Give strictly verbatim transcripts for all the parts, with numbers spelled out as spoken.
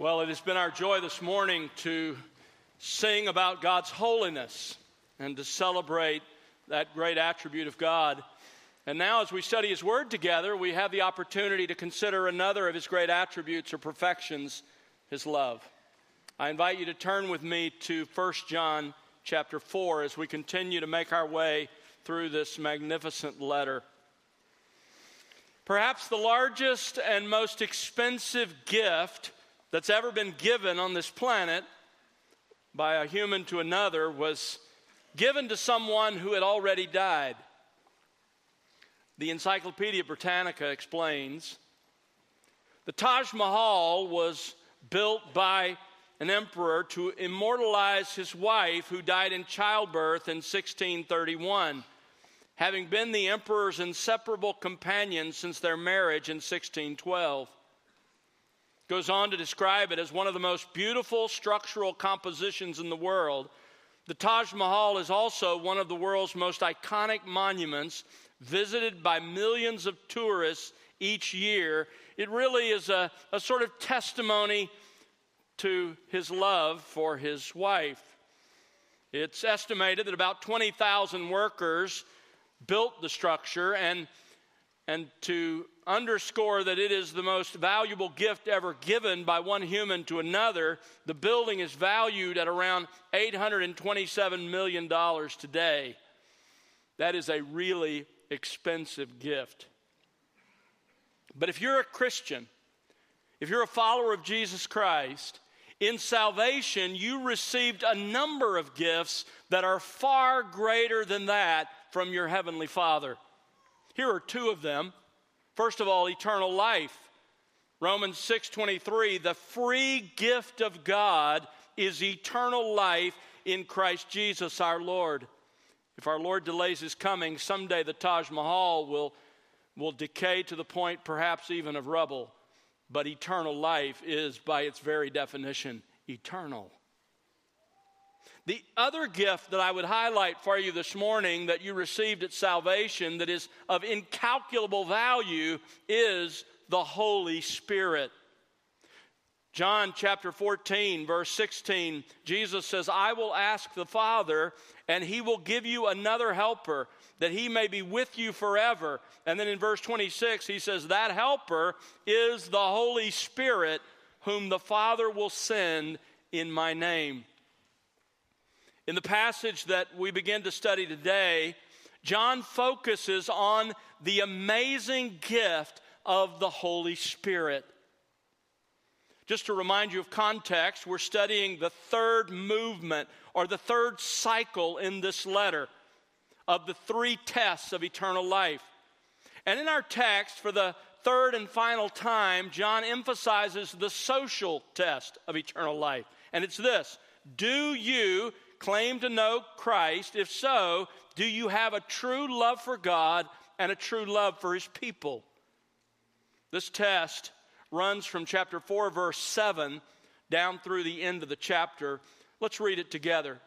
Well, it has been our joy this morning to sing about God's holiness and to celebrate that great attribute of God. And now as we study His Word together, we have the opportunity to consider another of His great attributes or perfections, His love. I invite you to turn with me to First John chapter four as we continue to make our way through this magnificent letter. Perhaps the largest and most expensive gift that's ever been given on this planet by a human to another was given to someone who had already died. The Encyclopedia Britannica explains, the Taj Mahal was built by an emperor to immortalize his wife who died in childbirth in sixteen thirty-one, having been the emperor's inseparable companion since their marriage in sixteen twelve. Goes on to describe it as one of the most beautiful structural compositions in the world. The Taj Mahal is also one of the world's most iconic monuments, visited by millions of tourists each year. It really is a, a sort of testimony to his love for his wife. It's estimated that about twenty thousand workers built the structure, and and to underscore that it is the most valuable gift ever given by one human to another, the building is valued at around eight hundred twenty-seven million dollars today. That is a really expensive gift. But if you're a Christian, if you're a follower of Jesus Christ, in salvation you received a number of gifts that are far greater than that from your Heavenly Father. Here are two of them. First of all, eternal life. Romans six twenty-three, the free gift of God is eternal life in Christ Jesus our Lord. If our Lord delays His coming, someday the Taj Mahal will, will decay to the point perhaps even of rubble. But eternal life is, by its very definition, eternal. The other gift that I would highlight for you this morning that you received at salvation that is of incalculable value is the Holy Spirit. John chapter fourteen, verse sixteen, Jesus says, I will ask the Father, and He will give you another helper, that He may be with you forever. And then in verse twenty-six, He says, that helper is the Holy Spirit, whom the Father will send in my name. In the passage that we begin to study today, John focuses on the amazing gift of the Holy Spirit. Just to remind you of context, we're studying the third movement or the third cycle in this letter of the three tests of eternal life. And in our text, for the third and final time, John emphasizes the social test of eternal life. And it's this, do you claim to know Christ? If so, do you have a true love for God and a true love for His people? This test runs from chapter four, verse seven, down through the end of the chapter. Let's read it together.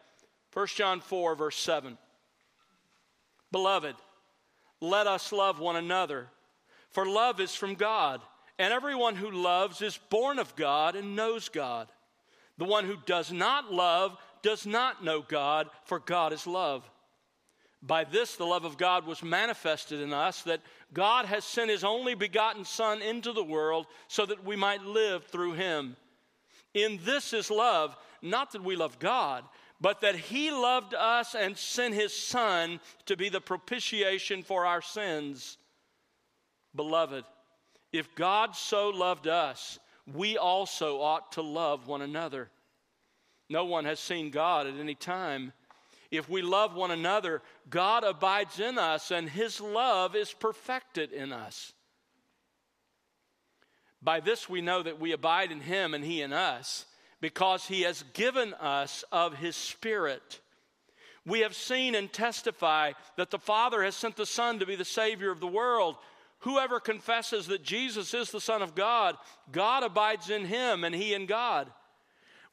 First John four, verse seven. Beloved, let us love one another, for love is from God, and everyone who loves is born of God and knows God. The one who does not love does not know God, for God is love. By this the love of God was manifested in us, that God has sent His only begotten Son into the world so that we might live through Him. In this is love, not that we love God, but that He loved us and sent His Son to be the propitiation for our sins. Beloved, if God so loved us, we also ought to love one another. No one has seen God at any time. If we love one another, God abides in us, and His love is perfected in us. By this we know that we abide in Him and He in us, because He has given us of His Spirit. We have seen and testify that the Father has sent the Son to be the Savior of the world. Whoever confesses that Jesus is the Son of God, God abides in Him and He in God.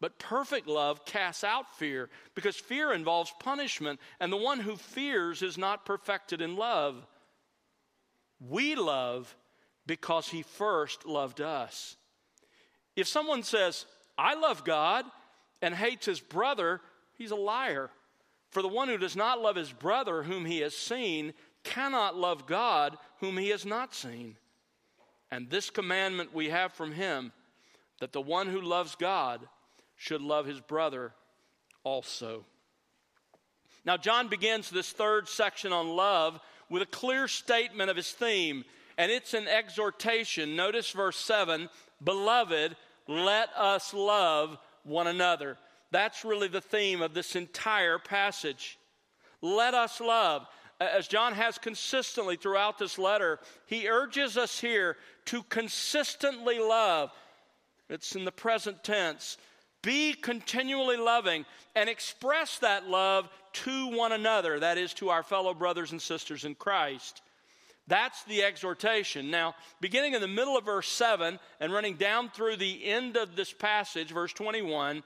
but perfect love casts out fear, because fear involves punishment, and the one who fears is not perfected in love. We love because he first loved us. If someone says, I love God, and hates his brother, he's a liar. For the one who does not love his brother whom he has seen cannot love God whom he has not seen. And this commandment we have from him, that the one who loves God should love his brother also. Now John begins this third section on love with a clear statement of his theme, and it's an exhortation. Notice verse seven, Beloved, let us love one another. That's really the theme of this entire passage. Let us love. As John has consistently throughout this letter, he urges us here to consistently love. It's in the present tense. Be continually loving and express that love to one another, that is, to our fellow brothers and sisters in Christ. That's the exhortation. Now, beginning in the middle of verse seven and running down through the end of this passage, verse twenty-one,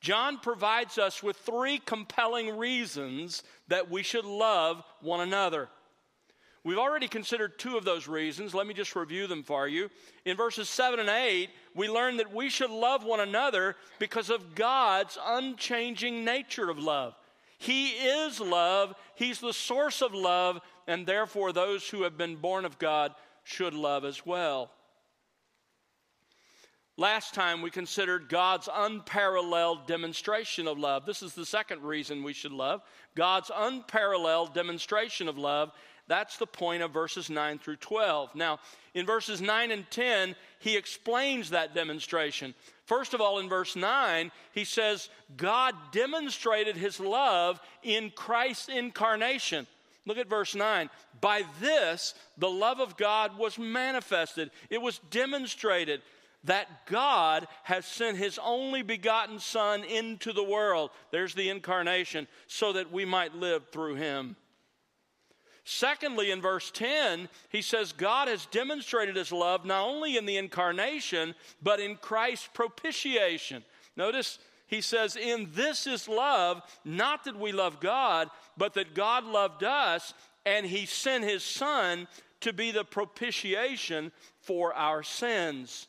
John provides us with three compelling reasons that we should love one another. We've already considered two of those reasons. Let me just review them for you. In verses seven and eight, we learn that we should love one another because of God's unchanging nature of love. He is love. He's the source of love, and therefore those who have been born of God should love as well. Last time we considered God's unparalleled demonstration of love. This is the second reason we should love. God's unparalleled demonstration of love. That's the point of verses nine through twelve. Now, in verses nine and ten, he explains that demonstration. First of all, in verse nine, he says, God demonstrated his love in Christ's incarnation. Look at verse nine. By this, the love of God was manifested. It was demonstrated that God has sent his only begotten Son into the world. There's the incarnation, so that we might live through him. Secondly, in verse ten, he says God has demonstrated his love not only in the incarnation, but in Christ's propitiation. Notice he says, in this is love, not that we love God, but that God loved us, and he sent his Son to be the propitiation for our sins.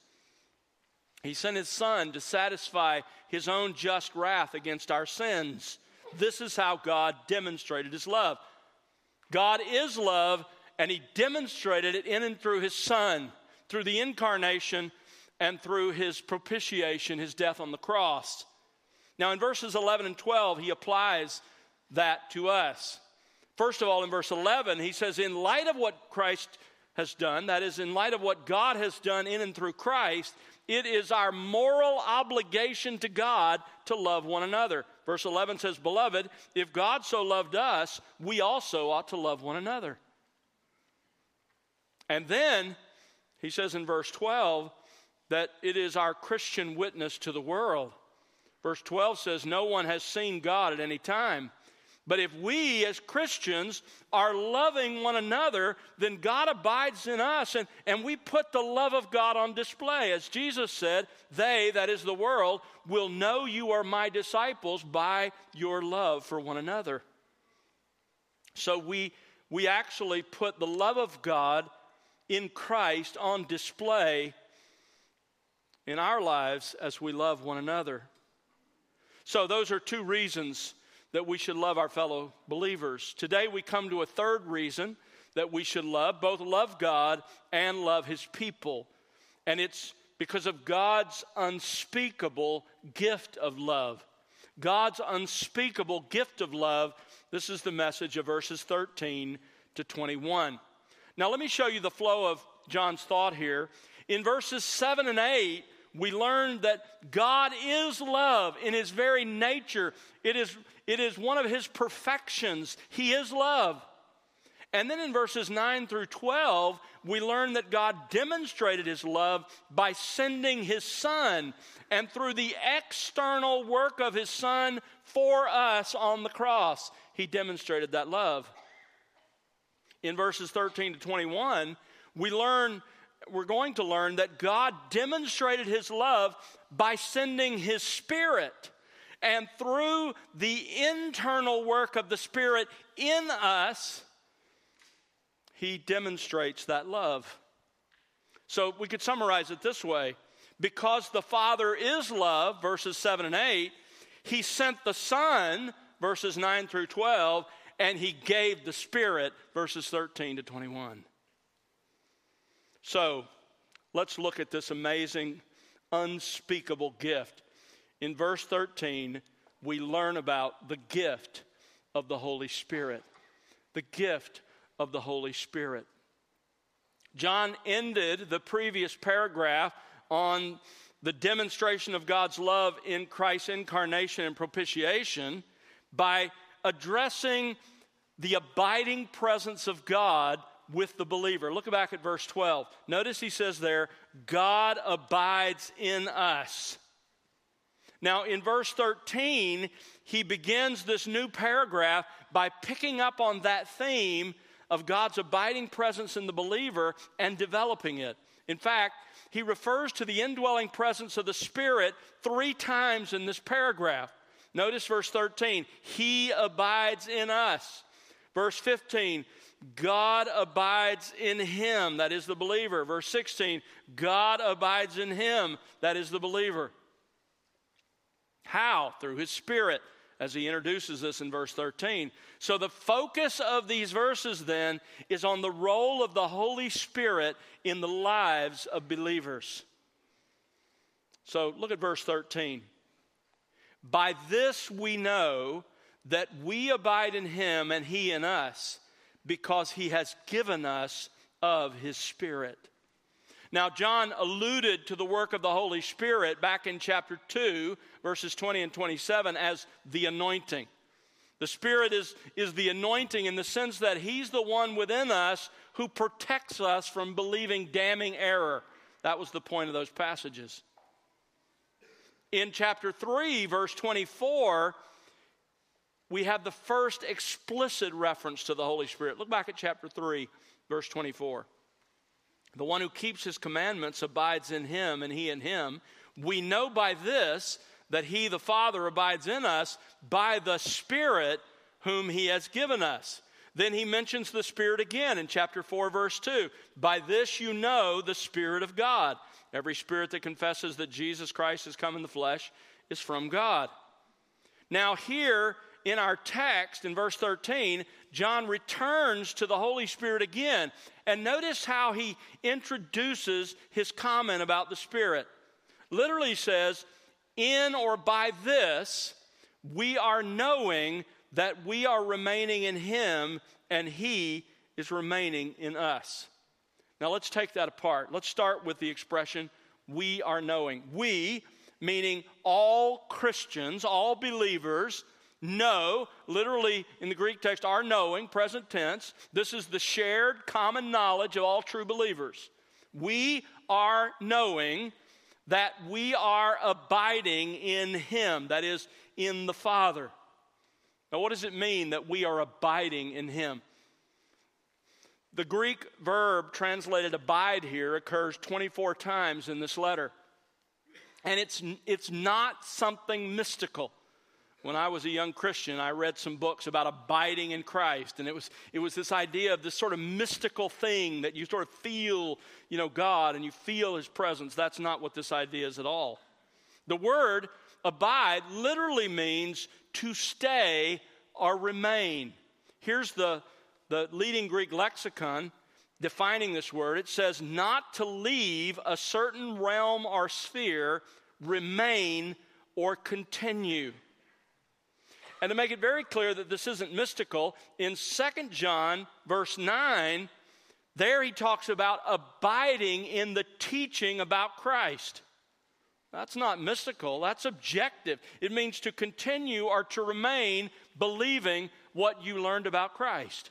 He sent his Son to satisfy his own just wrath against our sins. This is how God demonstrated his love. God is love, and he demonstrated it in and through his Son, through the incarnation, and through his propitiation, his death on the cross. Now, in verses eleven and twelve, he applies that to us. First of all, in verse eleven, he says, in light of what Christ has done, that is, in light of what God has done in and through Christ, it is our moral obligation to God to love one another. Verse eleven says, Beloved, if God so loved us, we also ought to love one another. And then he says in verse twelve that it is our Christian witness to the world. Verse twelve says, No one has seen God at any time. But if we as Christians are loving one another, then God abides in us, and, and we put the love of God on display. As Jesus said, they, that is the world, will know you are my disciples by your love for one another. So we, we actually put the love of God in Christ on display in our lives as we love one another. So those are two reasons that we should love our fellow believers. Today we come to a third reason that we should love, both love God and love his people. And it's because of God's unspeakable gift of love. God's unspeakable gift of love. This is the message of verses thirteen to twenty-one. Now let me show you the flow of John's thought here. In verses seven and eight, we learn that God is love in his very nature. It is It is one of his perfections. He is love. And then in verses nine through twelve, we learn that God demonstrated his love by sending his son, and through the external work of his son for us on the cross, he demonstrated that love. In verses thirteen to twenty-one, we learn, we're going to learn that God demonstrated his love by sending his Spirit. And through the internal work of the Spirit in us, he demonstrates that love. So we could summarize it this way. Because the Father is love, verses seven and eight, he sent the Son, verses nine through twelve, and he gave the Spirit, verses thirteen to twenty-one. So let's look at this amazing, unspeakable gift. In verse thirteen, we learn about the gift of the Holy Spirit. The gift of the Holy Spirit. John ended the previous paragraph on the demonstration of God's love in Christ's incarnation and propitiation by addressing the abiding presence of God with the believer. Look back at verse twelve. Notice he says there, God abides in us. Now, in verse thirteen, he begins this new paragraph by picking up on that theme of God's abiding presence in the believer and developing it. In fact, he refers to the indwelling presence of the Spirit three times in this paragraph. Notice verse thirteen, he abides in us. Verse fifteen, God abides in him, that is the believer. Verse sixteen, God abides in him, that is the believer. How? Through his Spirit, as he introduces this in verse thirteen. So the focus of these verses then is on the role of the Holy Spirit in the lives of believers. So look at verse thirteen. By this we know that we abide in him and he in us, because he has given us of his Spirit. Now, John alluded to the work of the Holy Spirit back in chapter two, verses twenty and twenty-seven, as the anointing. The Spirit is, is the anointing in the sense that he's the one within us who protects us from believing damning error. That was the point of those passages. In chapter three, verse twenty-four, we have the first explicit reference to the Holy Spirit. Look back at chapter three, verse twenty-four. The one who keeps his commandments abides in him, and he in him. We know by this that he, the Father, abides in us by the Spirit whom he has given us. Then he mentions the Spirit again in chapter four, verse two. By this you know the Spirit of God. Every spirit that confesses that Jesus Christ has come in the flesh is from God. Now here in our text, in verse thirteen, John returns to the Holy Spirit again. And notice how he introduces his comment about the Spirit. Literally says, in or by this, we are knowing that we are remaining in him and he is remaining in us. Now let's take that apart. Let's start with the expression, we are knowing. We, meaning all Christians, all believers, know, literally in the Greek text, our knowing, present tense. This is the shared common knowledge of all true believers. We are knowing that we are abiding in him, that is, in the Father. Now, what does it mean that we are abiding in him? The Greek verb translated abide here occurs twenty-four times in this letter. And it's, it's not something mystical. When I was a young Christian, I read some books about abiding in Christ, and it was it was this idea of this sort of mystical thing that you sort of feel, you know, God, and you feel his presence. That's not what this idea is at all. The word abide literally means to stay or remain. Here's the, the leading Greek lexicon defining this word. It says, not to leave a certain realm or sphere, remain or continue. And to make it very clear that this isn't mystical, in Second John verse nine, there he talks about abiding in the teaching about Christ. That's not mystical, that's objective. It means to continue or to remain believing what you learned about Christ.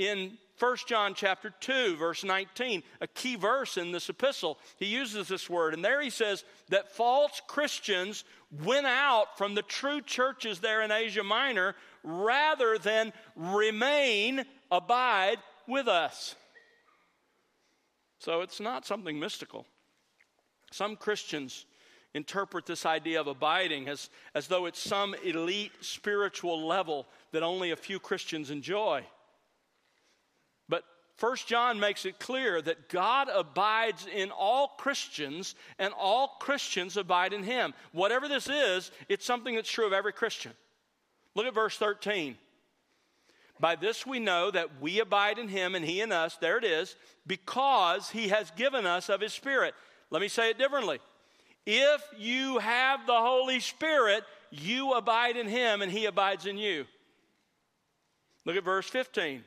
in First John chapter two, verse nineteen, a key verse in this epistle. He uses this word, and there he says that false Christians went out from the true churches there in Asia Minor rather than remain, abide with us. So it's not something mystical. Some Christians interpret this idea of abiding as, as though it's some elite spiritual level that only a few Christians enjoy. But First John makes it clear that God abides in all Christians and all Christians abide in him. Whatever this is, it's something that's true of every Christian. Look at verse thirteen. By this we know that we abide in him and he in us, there it is, because he has given us of his Spirit. Let me say it differently. If you have the Holy Spirit, you abide in him and he abides in you. Look at verse fifteen.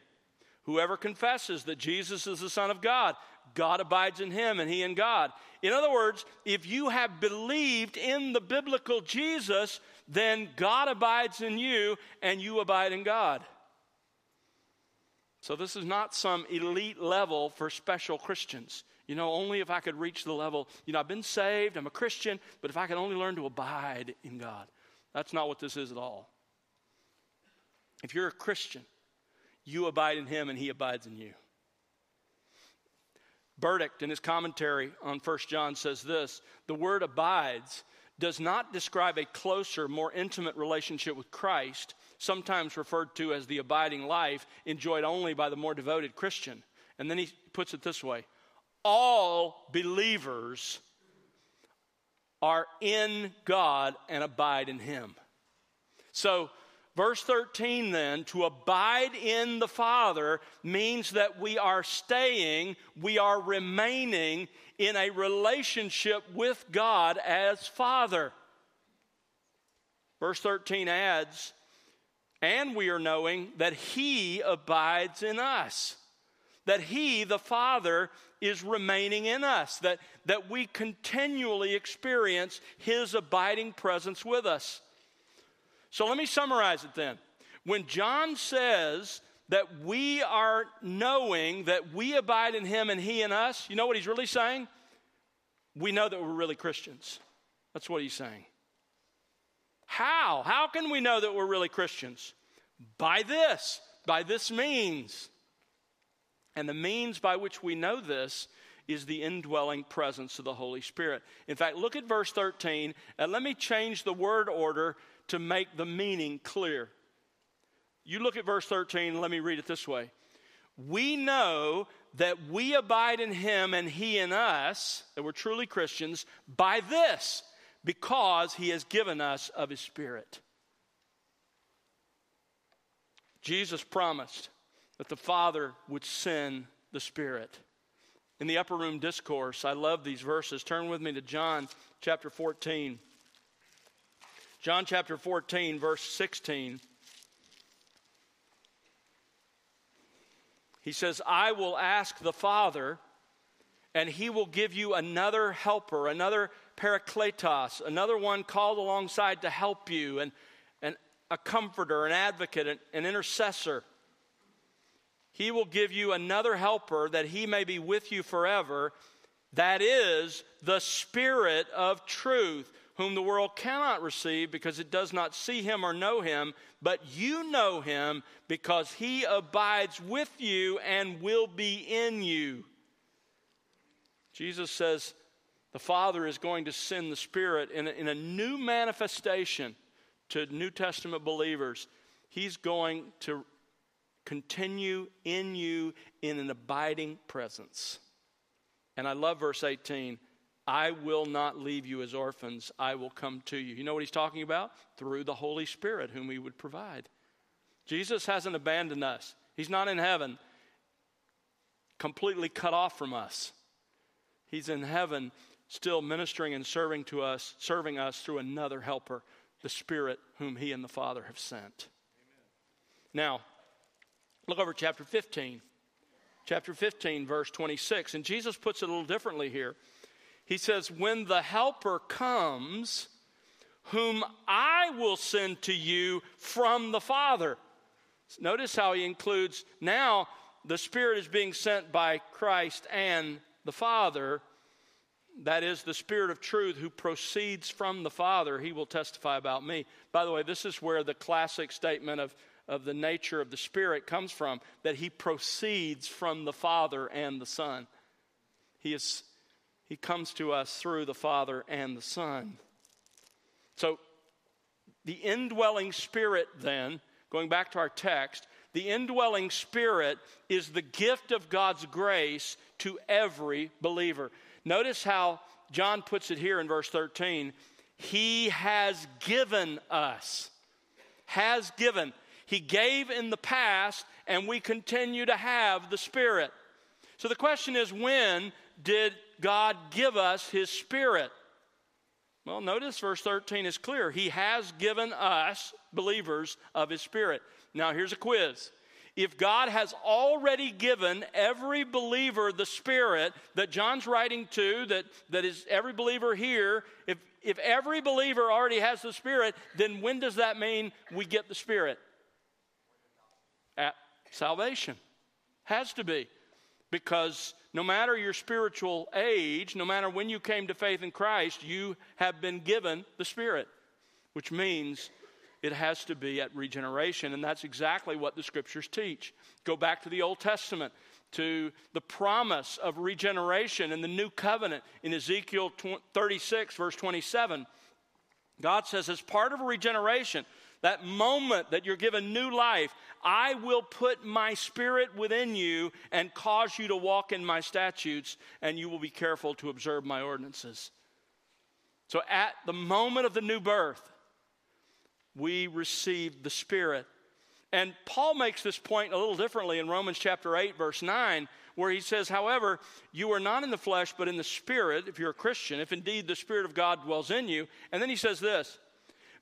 Whoever confesses that Jesus is the Son of God, God abides in him and he in God. In other words, if you have believed in the biblical Jesus, then God abides in you and you abide in God. So this is not some elite level for special Christians. You know, only if I could reach the level, you know, I've been saved, I'm a Christian, but if I could only learn to abide in God. That's not what this is at all. If you're a Christian, you abide in him and he abides in you. Burdick, in his commentary on First John, says this: the word abides does not describe a closer, more intimate relationship with Christ, sometimes referred to as the abiding life, enjoyed only by the more devoted Christian. And then he puts it this way: all believers are in God and abide in him. So verse thirteen then, to abide in the Father means that we are staying, we are remaining in a relationship with God as Father. Verse thirteen adds, and we are knowing that he abides in us, that he, the Father, is remaining in us, that, that we continually experience his abiding presence with us. So let me summarize it then. When John says that we are knowing that we abide in him and he in us, you know what he's really saying? We know that we're really Christians. That's what he's saying. How? How can we know that we're really Christians? By this, by this means. And the means by which we know this is the indwelling presence of the Holy Spirit. In fact, look at verse thirteen, and let me change the word order to make the meaning clear. You look at verse thirteen, let me read it this way. We know that we abide in him and he in us, that we're truly Christians, by this, because he has given us of his Spirit. Jesus promised that the Father would send the Spirit. In the upper room discourse, I love these verses. Turn with me to John chapter fourteen. John chapter fourteen, verse sixteen. He says, I will ask the Father, and he will give you another helper, another Parakletos, another one called alongside to help you, and, and a comforter, an advocate, an, an intercessor. He will give you another helper that he may be with you forever. That is the Spirit of truth, whom the world cannot receive because it does not see him or know him, but you know him because he abides with you and will be in you. Jesus says, the Father is going to send the Spirit in a, in a new manifestation to New Testament believers. He's going to continue in you in an abiding presence. And I love verse eighteen. I will not leave you as orphans. I will come to you. You know what he's talking about? Through the Holy Spirit, whom he would provide. Jesus hasn't abandoned us. He's not in heaven, completely cut off from us. He's in heaven, still ministering and serving to us, serving us through another helper, the Spirit whom he and the Father have sent. Amen. Now, look over chapter fifteen. Chapter fifteen, verse twenty-six. And Jesus puts it a little differently here. He says, when the helper comes, whom I will send to you from the Father. Notice how he includes now the Spirit is being sent by Christ and the Father. That is the Spirit of truth who proceeds from the Father. He will testify about me. By the way, this is where the classic statement of, of the nature of the Spirit comes from, that he proceeds from the Father and the Son. He is, he comes to us through the Father and the Son. So the indwelling Spirit then, going back to our text, the indwelling Spirit is the gift of God's grace to every believer. Notice how John puts it here in verse thirteen. He has given us. Has given. He gave in the past, and we continue to have the Spirit. So the question is, when did God give us his Spirit? Well, notice verse thirteen is clear. He has given us, believers, of his Spirit. Now, here's a quiz. If God has already given every believer the Spirit that John's writing to, that, that is every believer here, if, if every believer already has the Spirit, then when does that mean we get the Spirit? At salvation. Has to be. Because no matter your spiritual age, no matter when you came to faith in Christ, you have been given the Spirit, which means it has to be at regeneration, and that's exactly what the Scriptures teach. Go back to the Old Testament, to the promise of regeneration in the New Covenant in Ezekiel thirty-six, verse twenty-seven. God says, as part of regeneration, that moment that you're given new life, I will put my Spirit within you and cause you to walk in my statutes, and you will be careful to observe my ordinances. So at the moment of the new birth, we received the Spirit. And Paul makes this point a little differently in Romans chapter eight, verse nine, where he says, however, you are not in the flesh, but in the Spirit, if you're a Christian, if indeed the Spirit of God dwells in you. And then he says this,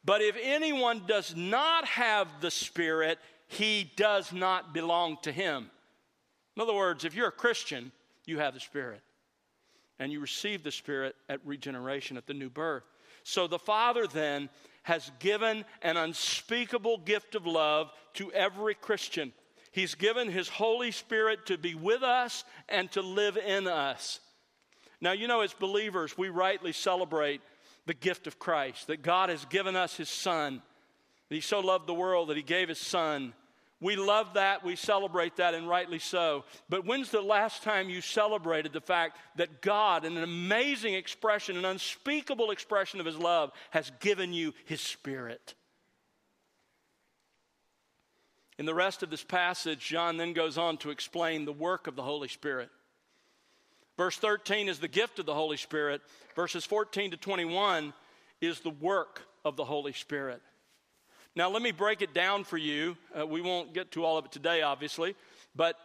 but if anyone does not have the Spirit, he does not belong to him. In other words, if you're a Christian, you have the Spirit. And you receive the Spirit at regeneration, at the new birth. So the Father then has given an unspeakable gift of love to every Christian. He's given his Holy Spirit to be with us and to live in us. Now, you know, as believers, we rightly celebrate the gift of Christ, that God has given us his Son, that he so loved the world that he gave his Son. We love that, we celebrate that, and rightly so. But when's the last time you celebrated the fact that God, in an amazing expression, an unspeakable expression of his love, has given you his Spirit? In the rest of this passage, John then goes on to explain the work of the Holy Spirit. Verse thirteen is the gift of the Holy Spirit. Verses fourteen to twenty-one is the work of the Holy Spirit. Now, let me break it down for you. Uh, we won't get to all of it today, obviously. But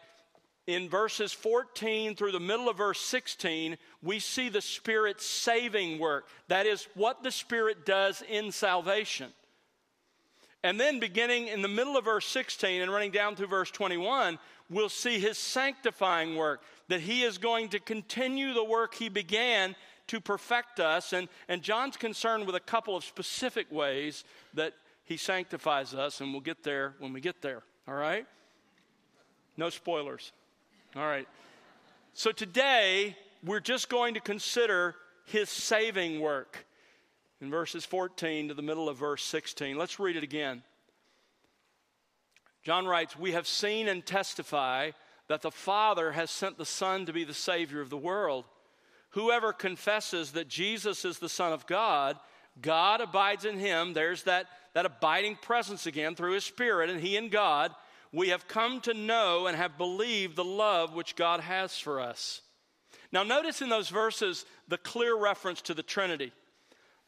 in verses fourteen through the middle of verse sixteen, we see the Spirit's saving work. That is what the Spirit does in salvation. And then beginning in the middle of verse sixteen and running down through verse twenty-one, we'll see his sanctifying work, that he is going to continue the work he began to perfect us. And, and John's concerned with a couple of specific ways that he sanctifies us, and we'll get there when we get there, all right? No spoilers, all right? So today, we're just going to consider his saving work in verses fourteen to the middle of verse sixteen. Let's read it again. John writes, we have seen and testify that the Father has sent the Son to be the Savior of the world. Whoever confesses that Jesus is the Son of God, God abides in him. There's that, that abiding presence again through his Spirit, and he and God. We have come to know and have believed the love which God has for us. Now notice in those verses the clear reference to the Trinity.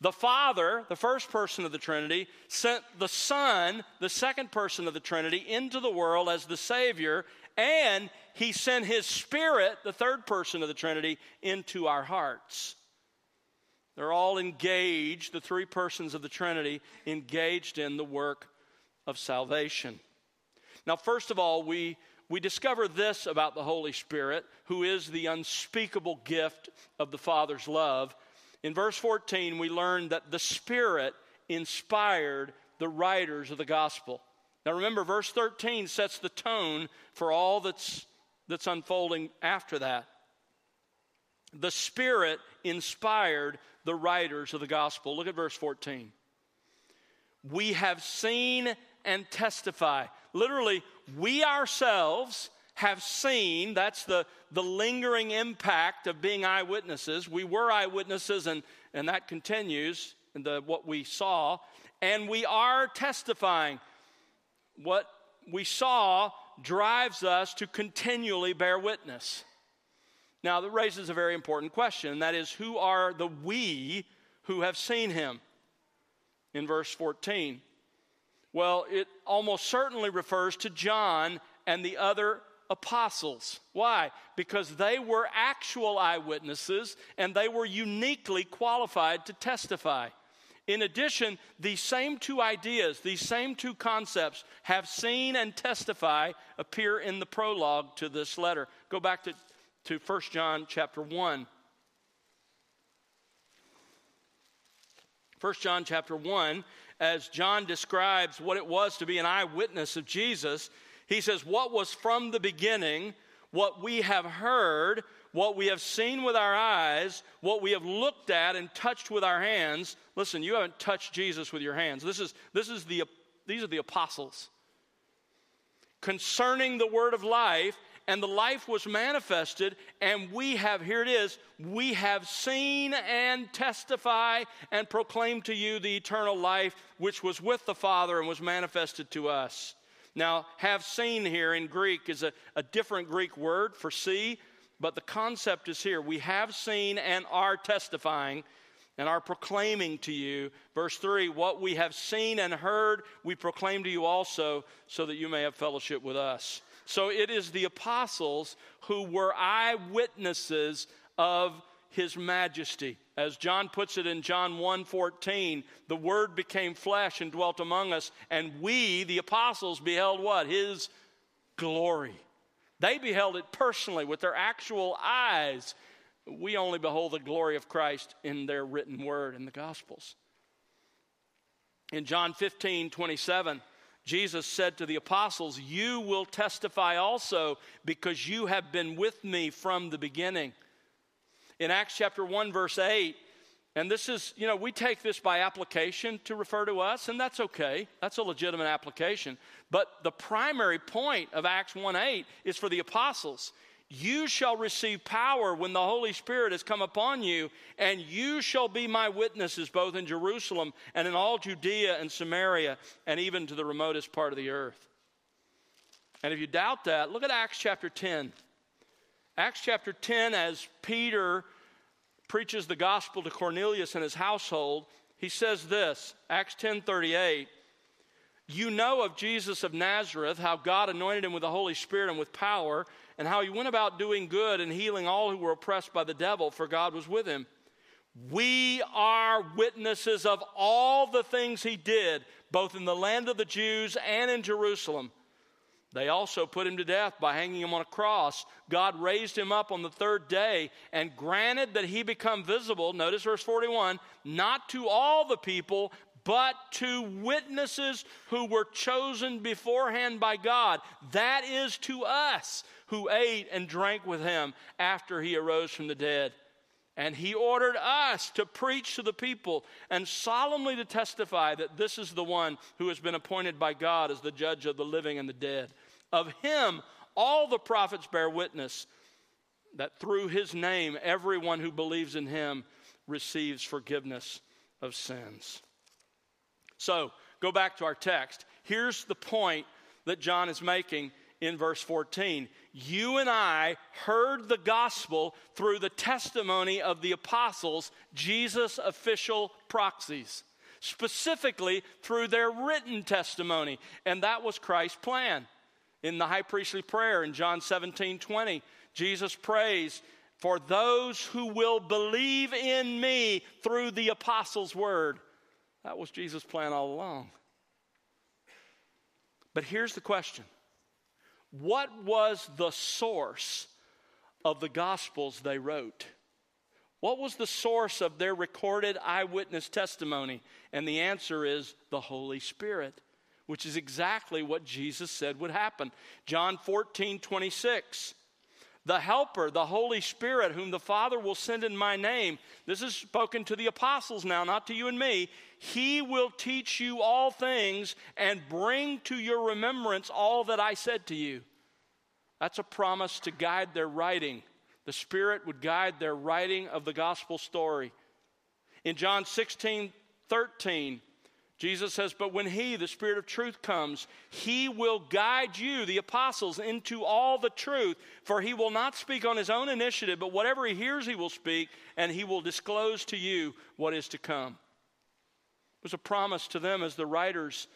The Father, the first person of the Trinity, sent the Son, the second person of the Trinity, into the world as the Savior, and he sent his Spirit, the third person of the Trinity, into our hearts. They're all engaged, the three persons of the Trinity, engaged in the work of salvation. Now, first of all, we, we discover this about the Holy Spirit, who is the unspeakable gift of the Father's love. In verse fourteen, we learn that the Spirit inspired the writers of the gospel. Now, remember, verse thirteen sets the tone for all that's that's unfolding after that. The Spirit inspired the writers of the gospel. Look at verse fourteen. We have seen and testify. Literally, we ourselves have seen. That's the, the lingering impact of being eyewitnesses. We were eyewitnesses, and, and that continues in the, what we saw. And we are testifying. What we saw drives us to continually bear witness. Now, that raises a very important question, and that is, who are the we who have seen him? In verse fourteen. Well, it almost certainly refers to John and the other apostles. Why? Because they were actual eyewitnesses, and they were uniquely qualified to testify. In addition, these same two ideas, these same two concepts, have seen and testify, appear in the prologue to this letter. Go back to, to First John chapter one. First John chapter one, as John describes what it was to be an eyewitness of Jesus, he says, what was from the beginning, what we have heard, what we have seen with our eyes, what we have looked at and touched with our hands. Listen, you haven't touched Jesus with your hands. This is, this is the, these are the apostles. Concerning the word of life, and the life was manifested, and we have, here it is, we have seen and testify and proclaim to you the eternal life which was with the Father and was manifested to us. Now, have seen here in Greek is a, a different Greek word for see. But the concept is here. We have seen and are testifying and are proclaiming to you. Verse three, what we have seen and heard, we proclaim to you also, so that you may have fellowship with us. So it is the apostles who were eyewitnesses of his majesty. As John puts it in John one fourteen, the word became flesh and dwelt among us, and we, the apostles, beheld what? His glory. They beheld it personally with their actual eyes. We only behold the glory of Christ in their written word in the Gospels. In John fifteen twenty-seven, Jesus said to the apostles, you will testify also, because you have been with me from the beginning. In Acts chapter one, verse eight, and this is, you know, we take this by application to refer to us, and that's okay. That's a legitimate application. But the primary point of Acts one eight is for the apostles. You shall receive power when the Holy Spirit has come upon you, and you shall be my witnesses both in Jerusalem and in all Judea and Samaria and even to the remotest part of the earth. And if you doubt that, look at Acts chapter ten. Acts chapter ten, as Peter preaches the gospel to Cornelius and his household, he says this, Acts ten thirty-eight, you know of Jesus of Nazareth, how God anointed him with the Holy Spirit and with power, and how he went about doing good and healing all who were oppressed by the devil, for God was with him. We are witnesses of all the things he did, both in the land of the Jews and in Jerusalem. They also put him to death by hanging him on a cross. God raised him up on the third day and granted that he become visible, notice verse forty-one, not to all the people, but to witnesses who were chosen beforehand by God. That is to us who ate and drank with him after he arose from the dead. And he ordered us to preach to the people and solemnly to testify that this is the one who has been appointed by God as the judge of the living and the dead. Of him all the prophets bear witness, that through his name everyone who believes in him receives forgiveness of sins. So, go back to our text. Here's the point that John is making in verse fourteen. You and I heard the gospel through the testimony of the apostles, Jesus' official proxies, specifically through their written testimony, and that was Christ's plan. In the high priestly prayer in John seventeen twenty, Jesus prays for those who will believe in me through the apostles' word. That was Jesus' plan all along. But here's the question. What was the source of the Gospels they wrote? What was the source of their recorded eyewitness testimony? And the answer is the Holy Spirit, which is exactly what Jesus said would happen. John fourteen twenty-six, The Helper, the Holy Spirit, whom the Father will send in my name. This is spoken to the apostles now, not to you and me. He will teach you all things and bring to your remembrance all that I said to you. That's a promise to guide their writing. The Spirit would guide their writing of the gospel story. In John sixteen thirteen, Jesus says, but when he, the Spirit of truth, comes, he will guide you, the apostles, into all the truth, for he will not speak on his own initiative, but whatever he hears he will speak, and he will disclose to you what is to come. It was a promise to them as the writers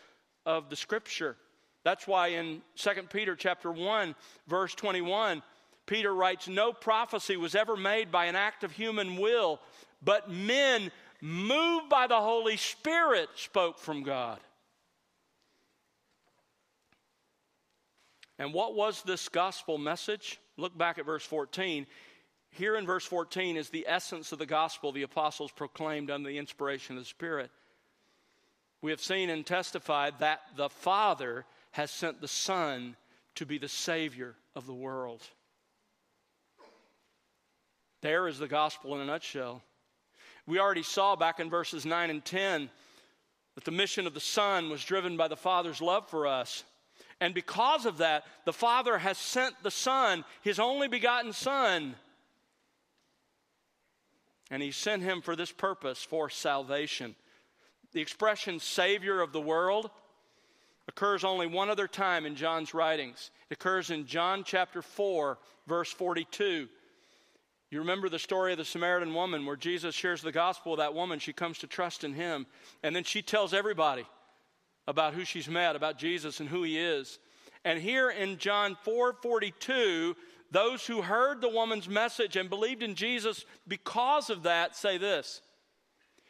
of the Scripture. That's why in Second Peter chapter one, verse twenty-one, Peter writes, no prophecy was ever made by an act of human will, but men moved by the Holy Spirit spoke from God. And what was this gospel message? Look back at verse fourteen. Here in verse fourteen is the essence of the gospel the apostles proclaimed under the inspiration of the Spirit. We have seen and testified that the Father has sent the Son to be the Savior of the world. There is the gospel in a nutshell. We already saw back in verses nine and ten that the mission of the Son was driven by the Father's love for us. And because of that, the Father has sent the Son, his only begotten Son. And he sent him for this purpose, for salvation. The expression Savior of the world occurs only one other time in John's writings. It occurs in John chapter four, verse forty-two. You remember the story of the Samaritan woman where Jesus shares the gospel with that woman. She comes to trust in him. And then she tells everybody about who she's met, about Jesus and who he is. And here in John four forty-two, those who heard the woman's message and believed in Jesus because of that say this,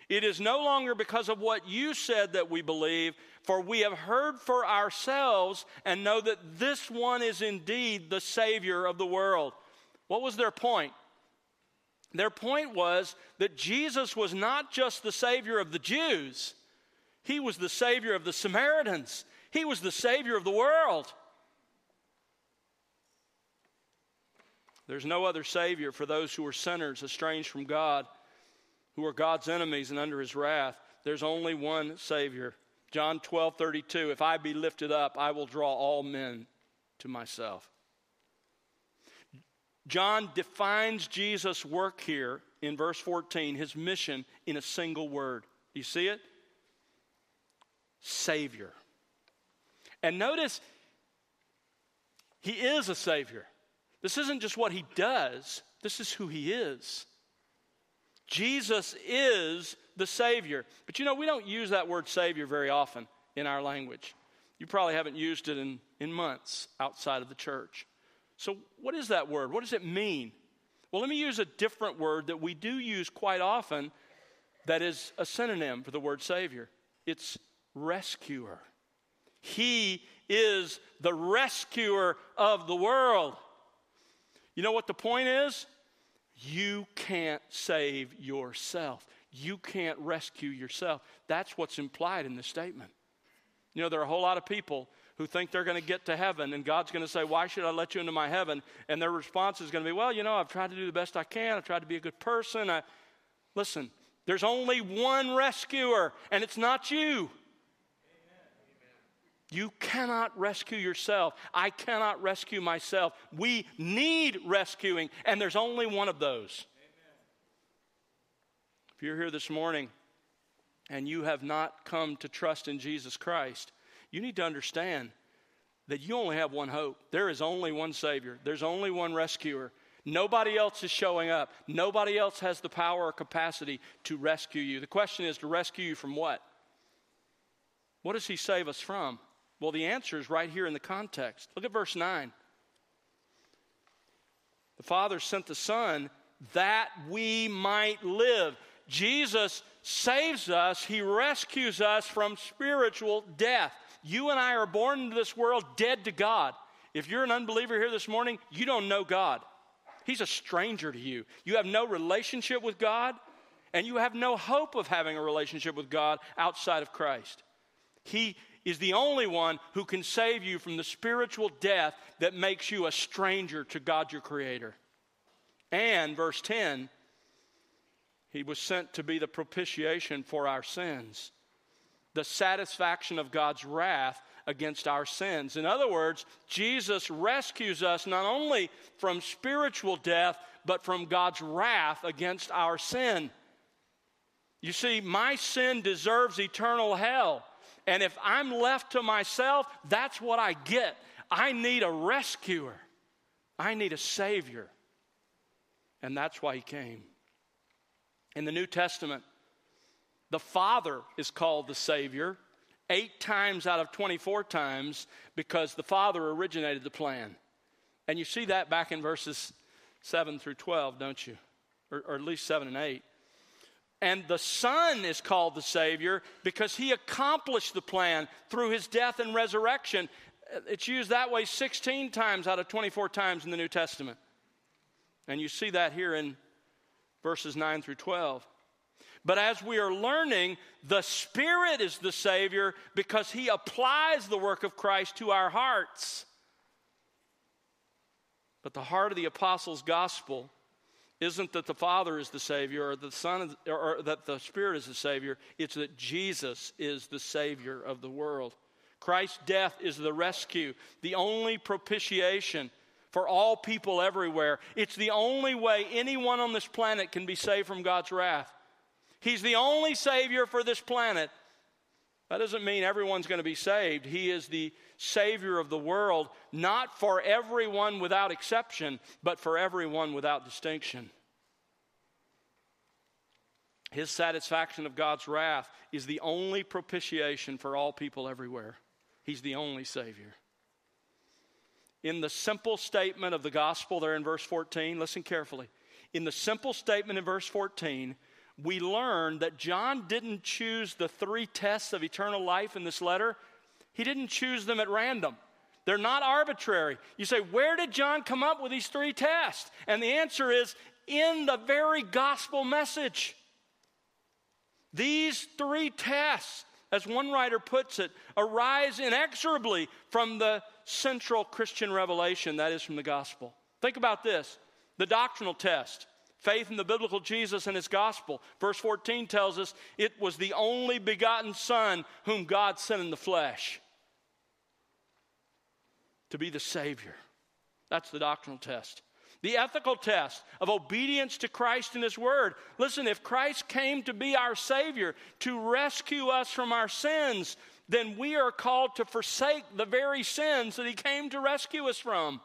it is no longer because of what you said that we believe, for we have heard for ourselves and know that this one is indeed the Savior of the world. What was their point? Their point was that Jesus was not just the Savior of the Jews. He was the Savior of the Samaritans. He was the Savior of the world. There's no other Savior for those who are sinners, estranged from God, who are God's enemies and under his wrath. There's only one Savior. John twelve thirty-two, if I be lifted up, I will draw all men to myself. John defines Jesus' work here in verse fourteen, his mission, in a single word. Do you see it? Savior. And notice, he is a Savior. This isn't just what he does. This is who he is. Jesus is the Savior. But you know, we don't use that word Savior very often in our language. You probably haven't used it in, in months outside of the church. So what is that word? What does it mean? Well, let me use a different word that we do use quite often that is a synonym for the word Savior. It's rescuer. He is the rescuer of the world. You know what the point is? You can't save yourself. You can't rescue yourself. That's what's implied in this statement. You know, there are a whole lot of people who think they're going to get to heaven, and God's going to say, why should I let you into my heaven? And their response is going to be, well, you know, I've tried to do the best I can. I've tried to be a good person. I... Listen, there's only one rescuer, and it's not you. Amen. You cannot rescue yourself. I cannot rescue myself. We need rescuing, and there's only one of those. Amen. If you're here this morning and you have not come to trust in Jesus Christ, you need to understand that you only have one hope. There is only one Savior. There's only one rescuer. Nobody else is showing up. Nobody else has the power or capacity to rescue you. The question is, to rescue you from what? What does he save us from? Well, the answer is right here in the context. Look at verse nine. The Father sent the Son that we might live. Jesus saves us. He rescues us from spiritual death. You and I are born into this world dead to God. If you're an unbeliever here this morning, you don't know God. He's a stranger to you. You have no relationship with God, and you have no hope of having a relationship with God outside of Christ. He is the only one who can save you from the spiritual death that makes you a stranger to God your Creator. And, verse ten, he was sent to be the propitiation for our sins, the satisfaction of God's wrath against our sins. In other words, Jesus rescues us not only from spiritual death, but from God's wrath against our sin. You see, my sin deserves eternal hell. And if I'm left to myself, that's what I get. I need a rescuer. I need a Savior. And that's why He came. In the New Testament, the Father is called the Savior eight times out of twenty-four times because the Father originated the plan. And you see that back in verses seven through twelve, don't you? Or, or at least seven and eight. And the Son is called the Savior because He accomplished the plan through His death and resurrection. It's used that way sixteen times out of twenty-four times in the New Testament. And you see that here in verses nine through twelve. But as we are learning, the Spirit is the Savior because He applies the work of Christ to our hearts. But the heart of the Apostles' Gospel isn't that the Father is the Savior or the Son, or that the Spirit is the Savior. It's that Jesus is the Savior of the world. Christ's death is the rescue, the only propitiation for all people everywhere. It's the only way anyone on this planet can be saved from God's wrath. He's the only Savior for this planet. That doesn't mean everyone's going to be saved. He is the Savior of the world, not for everyone without exception, but for everyone without distinction. His satisfaction of God's wrath is the only propitiation for all people everywhere. He's the only Savior. In the simple statement of the gospel there in verse fourteen, listen carefully. In the simple statement in verse fourteen, we learn that John didn't choose the three tests of eternal life in this letter. He didn't choose them at random. They're not arbitrary. You say, where did John come up with these three tests? And the answer is in the very gospel message. These three tests, as one writer puts it, arise inexorably from the central Christian revelation, that is from the gospel. Think about this. The doctrinal test. Faith in the biblical Jesus and His gospel. Verse fourteen tells us it was the only begotten Son whom God sent in the flesh to be the Savior. That's the doctrinal test. The ethical test of obedience to Christ and His word. Listen, if Christ came to be our Savior, to rescue us from our sins, then we are called to forsake the very sins that He came to rescue us from.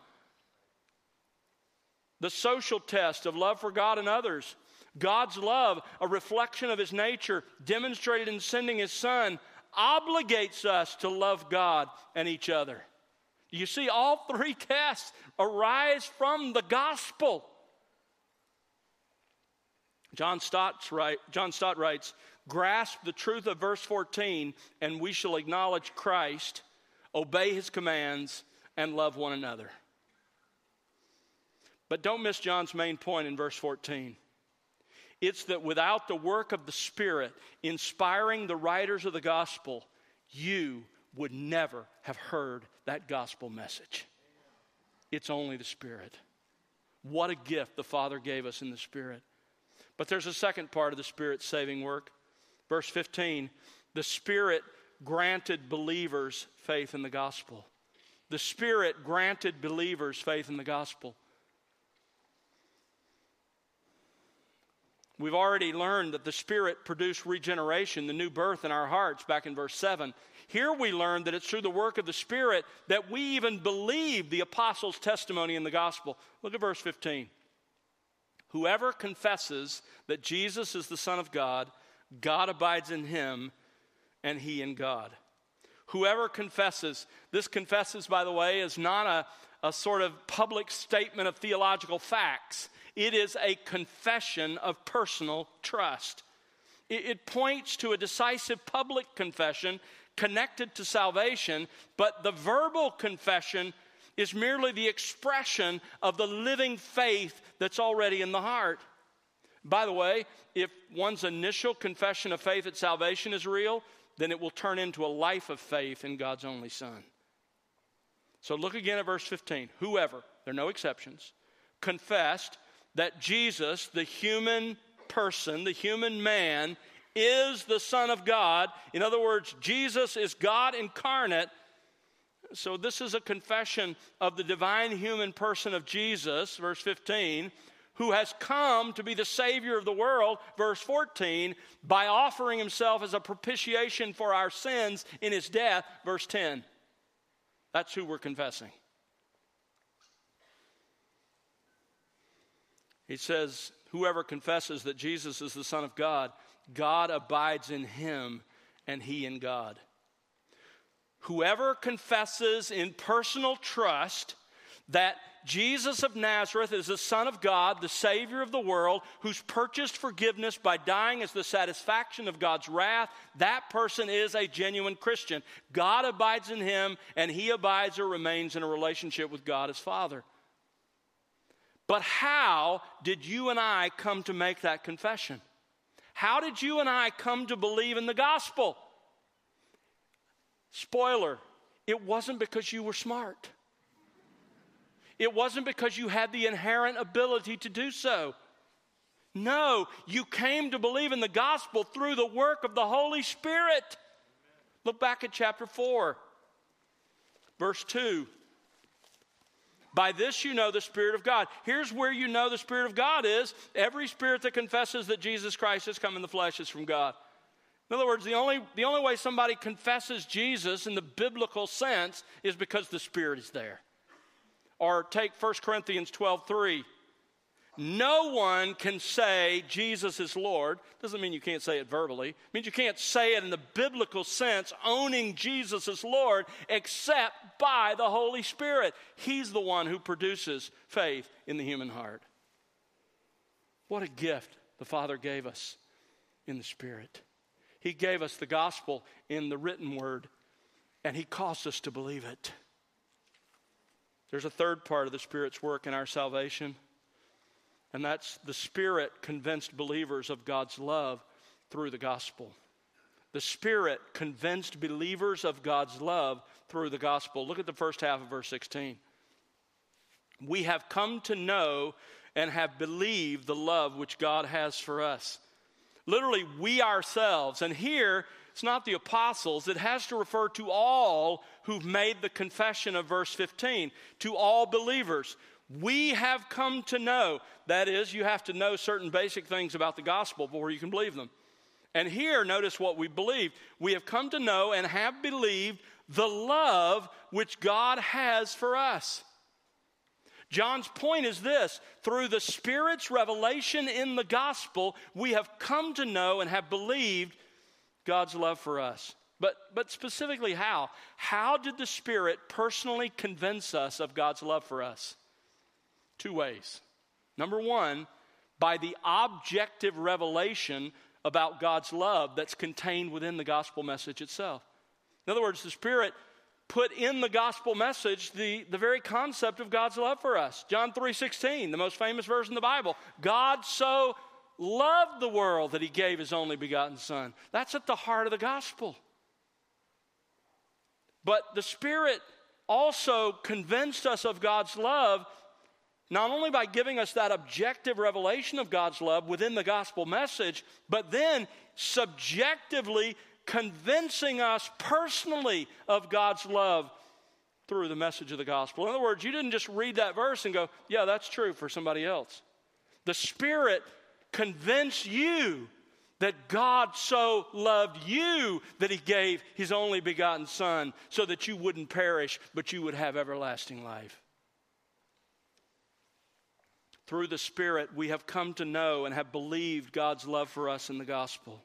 The social test of love for God and others. God's love, a reflection of His nature, demonstrated in sending His Son, obligates us to love God and each other. You see, all three tests arise from the gospel. John Stott's right, John Stott writes, grasp the truth of verse fourteen, and we shall acknowledge Christ, obey His commands, and love one another. But don't miss John's main point in verse fourteen. It's that without the work of the Spirit inspiring the writers of the gospel, you would never have heard that gospel message. It's only the Spirit. What a gift the Father gave us in the Spirit. But there's a second part of the Spirit's saving work. Verse fifteen, the Spirit granted believers faith in the gospel. The Spirit granted believers faith in the gospel. We've already learned that the Spirit produced regeneration, the new birth in our hearts, back in verse seven. Here we learn that it's through the work of the Spirit that we even believe the apostles' testimony in the gospel. Look at verse fifteen. Whoever confesses that Jesus is the Son of God, God abides in him, and he in God. Whoever confesses, this confesses, by the way, is not a, a sort of public statement of theological facts. It is a confession of personal trust. It points to a decisive public confession connected to salvation, but the verbal confession is merely the expression of the living faith that's already in the heart. By the way, if one's initial confession of faith at salvation is real, then it will turn into a life of faith in God's only Son. So look again at verse fifteen. Whoever, there are no exceptions, confessed that Jesus, the human person, the human man, is the Son of God. In other words, Jesus is God incarnate. So this is a confession of the divine human person of Jesus, verse fifteen, who has come to be the Savior of the world, verse fourteen, by offering himself as a propitiation for our sins in his death, verse ten. That's who we're confessing. He says, whoever confesses that Jesus is the Son of God, God abides in him and he in God. Whoever confesses in personal trust that Jesus of Nazareth is the Son of God, the Savior of the world, who's purchased forgiveness by dying as the satisfaction of God's wrath, that person is a genuine Christian. God abides in him, and he abides or remains in a relationship with God as Father. But how did you and I come to make that confession? How did you and I come to believe in the gospel? Spoiler, it wasn't because you were smart. It wasn't because you had the inherent ability to do so. No, you came to believe in the gospel through the work of the Holy Spirit. Look back at chapter four, verse two. By this you know the Spirit of God. Here's where you know the Spirit of God is. Every spirit that confesses that Jesus Christ has come in the flesh is from God. In other words, the only, the only way somebody confesses Jesus in the biblical sense is because the Spirit is there. Or take First Corinthians twelve three. No one can say Jesus is Lord. Doesn't mean you can't say it verbally. It means you can't say it in the biblical sense, owning Jesus as Lord, except by the Holy Spirit. He's the one who produces faith in the human heart. What a gift the Father gave us in the Spirit. He gave us the gospel in the written word, and he caused us to believe it. There's a third part of the Spirit's work in our salvation, and that's the Spirit convinced believers of God's love through the gospel. The Spirit convinced believers of God's love through the gospel. Look at the first half of verse sixteen. We have come to know and have believed the love which God has for us. Literally, we ourselves, and here it's not the apostles. It has to refer to all who've made the confession of verse fifteen, to all believers. We have come to know. That is, you have to know certain basic things about the gospel before you can believe them. And here, notice what we believe. We have come to know and have believed the love which God has for us. John's point is this: through the Spirit's revelation in the gospel, we have come to know and have believed God's love for us. But, but specifically how? How did the Spirit personally convince us of God's love for us? Two ways. Number one, by the objective revelation about God's love that's contained within the gospel message itself. In other words, the Spirit put in the gospel message the, the very concept of God's love for us. John three sixteen, the most famous verse in the Bible. God so loved the world that he gave his only begotten Son. That's at the heart of the gospel. But the Spirit also convinced us of God's love, not only by giving us that objective revelation of God's love within the gospel message, but then subjectively convincing us personally of God's love through the message of the gospel. In other words, you didn't just read that verse and go, yeah, that's true for somebody else. The Spirit convinced you that God so loved you that he gave his only begotten Son so that you wouldn't perish, but you would have everlasting life. Through the Spirit, we have come to know and have believed God's love for us in the gospel.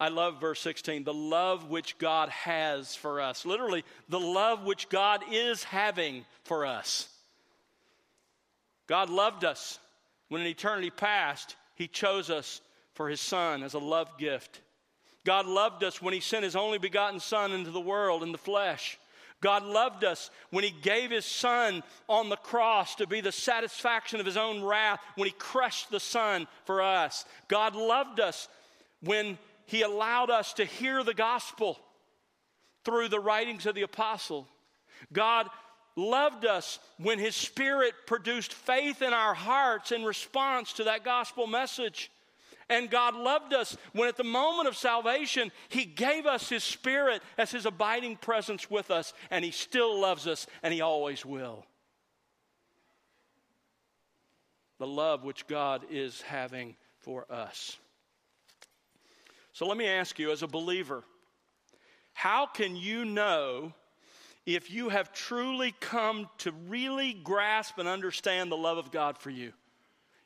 I love verse sixteen, the love which God has for us. Literally, the love which God is having for us. God loved us. When in eternity past, he chose us for his Son as a love gift. God loved us when he sent his only begotten Son into the world in the flesh. God loved us when he gave his Son on the cross to be the satisfaction of his own wrath, when he crushed the Son for us. God loved us when he allowed us to hear the gospel through the writings of the apostle. God loved us when his Spirit produced faith in our hearts in response to that gospel message. And God loved us when at the moment of salvation, he gave us his Spirit as his abiding presence with us, and he still loves us, and he always will. The love which God is having for us. So let me ask you, as a believer, how can you know if you have truly come to really grasp and understand the love of God for you?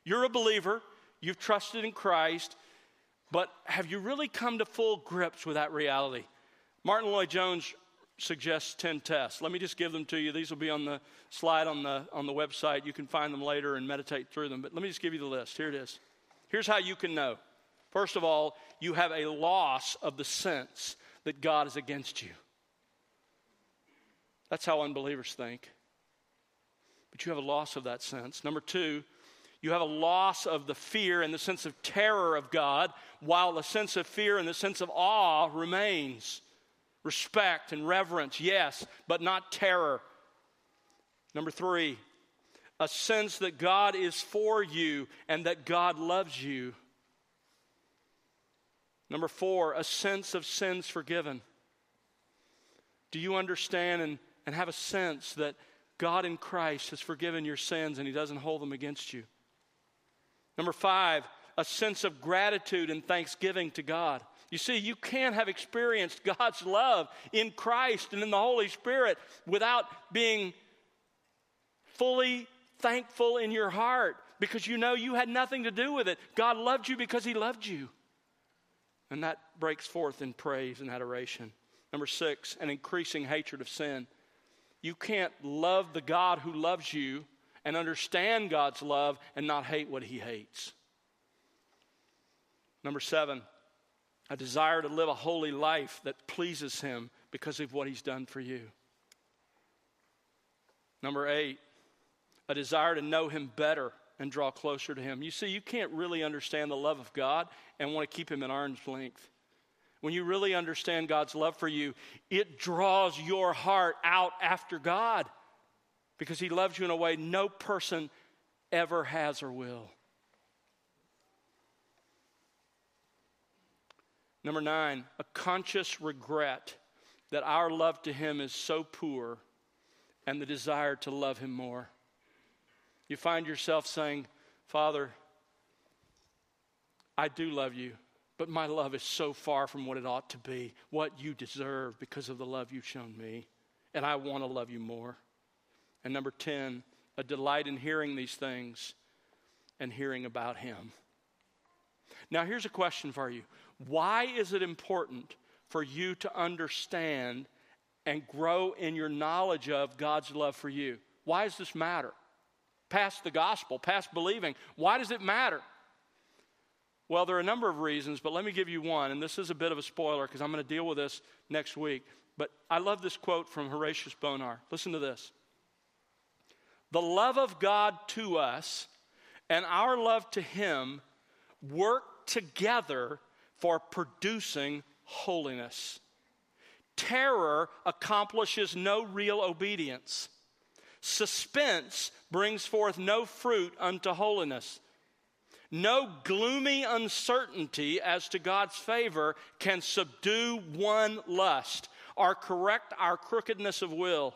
You're a believer. You've trusted in Christ, but have you really come to full grips with that reality? Martin Lloyd-Jones suggests ten tests. Let me just give them to you. These will be on the slide on the, on the website. You can find them later and meditate through them, but let me just give you the list. Here it is. Here's how you can know. First of all, you have a loss of the sense that God is against you. That's how unbelievers think. But you have a loss of that sense. Number two, you have a loss of the fear and the sense of terror of God, while the sense of fear and the sense of awe remains. Respect and reverence, yes, but not terror. Number three, a sense that God is for you and that God loves you. Number four, a sense of sins forgiven. Do you understand and, and have a sense that God in Christ has forgiven your sins and he doesn't hold them against you? Number five, a sense of gratitude and thanksgiving to God. You see, you can't have experienced God's love in Christ and in the Holy Spirit without being fully thankful in your heart, because you know you had nothing to do with it. God loved you because he loved you. And that breaks forth in praise and adoration. Number six, an increasing hatred of sin. You can't love the God who loves you and understand God's love and not hate what he hates. Number seven, a desire to live a holy life that pleases him because of what he's done for you. Number eight, a desire to know him better and draw closer to him. You see, you can't really understand the love of God and want to keep him at arm's length. When you really understand God's love for you, it draws your heart out after God, because he loves you in a way no person ever has or will. Number nine, a conscious regret that our love to him is so poor and the desire to love him more. You find yourself saying, Father, I do love you, but my love is so far from what it ought to be, what you deserve because of the love you've shown me, and I want to love you more. And number ten, a delight in hearing these things and hearing about him. Now, here's a question for you. Why is it important for you to understand and grow in your knowledge of God's love for you? Why does this matter? Past the gospel, past believing, why does it matter? Well, there are a number of reasons, but let me give you one, and this is a bit of a spoiler because I'm going to deal with this next week. But I love this quote from Horatius Bonar. Listen to this. The love of God to us and our love to him work together for producing holiness. Terror accomplishes no real obedience. Suspense brings forth no fruit unto holiness. No gloomy uncertainty as to God's favor can subdue one lust or correct our crookedness of will.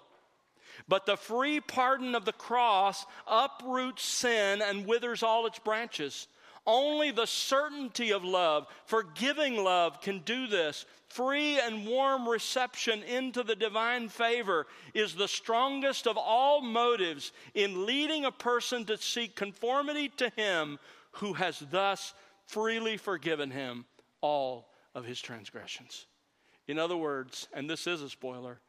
But the free pardon of the cross uproots sin and withers all its branches. Only the certainty of love, forgiving love, can do this. Free and warm reception into the divine favor is the strongest of all motives in leading a person to seek conformity to him who has thus freely forgiven him all of his transgressions. In other words, and this is a spoiler,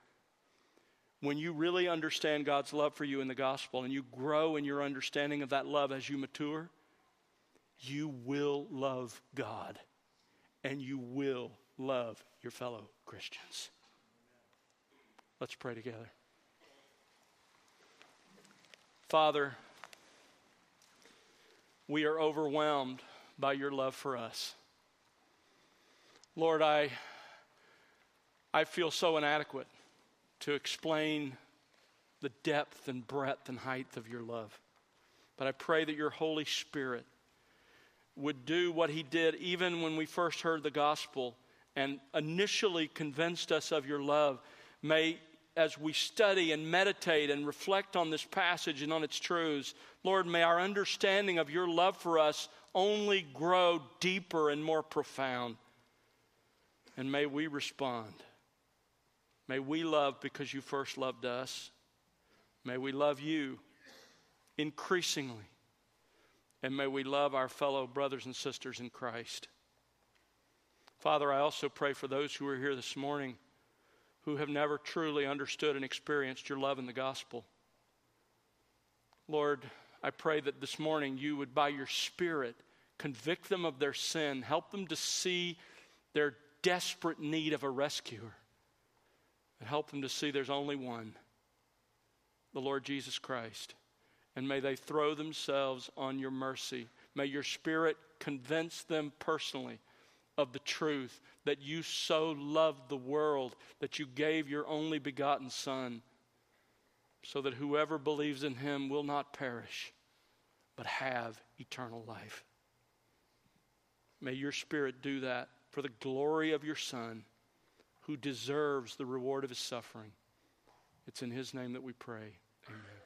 when you really understand God's love for you in the gospel and you grow in your understanding of that love as you mature, you will love God and you will love your fellow Christians. Let's pray together. Father, we are overwhelmed by your love for us. Lord, I, I feel so inadequate to explain the depth and breadth and height of your love. But I pray that your Holy Spirit would do what he did even when we first heard the gospel and initially convinced us of your love. May, as we study and meditate and reflect on this passage and on its truths, Lord, may our understanding of your love for us only grow deeper and more profound. And may we respond. May we love because you first loved us. May we love you increasingly. And may we love our fellow brothers and sisters in Christ. Father, I also pray for those who are here this morning who have never truly understood and experienced your love in the gospel. Lord, I pray that this morning you would, by your Spirit, convict them of their sin, help them to see their desperate need of a rescuer, and help them to see there's only one, the Lord Jesus Christ. And may they throw themselves on your mercy. May your Spirit convince them personally of the truth that you so loved the world that you gave your only begotten Son, so that whoever believes in him will not perish but have eternal life. May your Spirit do that, for the glory of your Son, who deserves the reward of his suffering. It's in his name that we pray. Amen.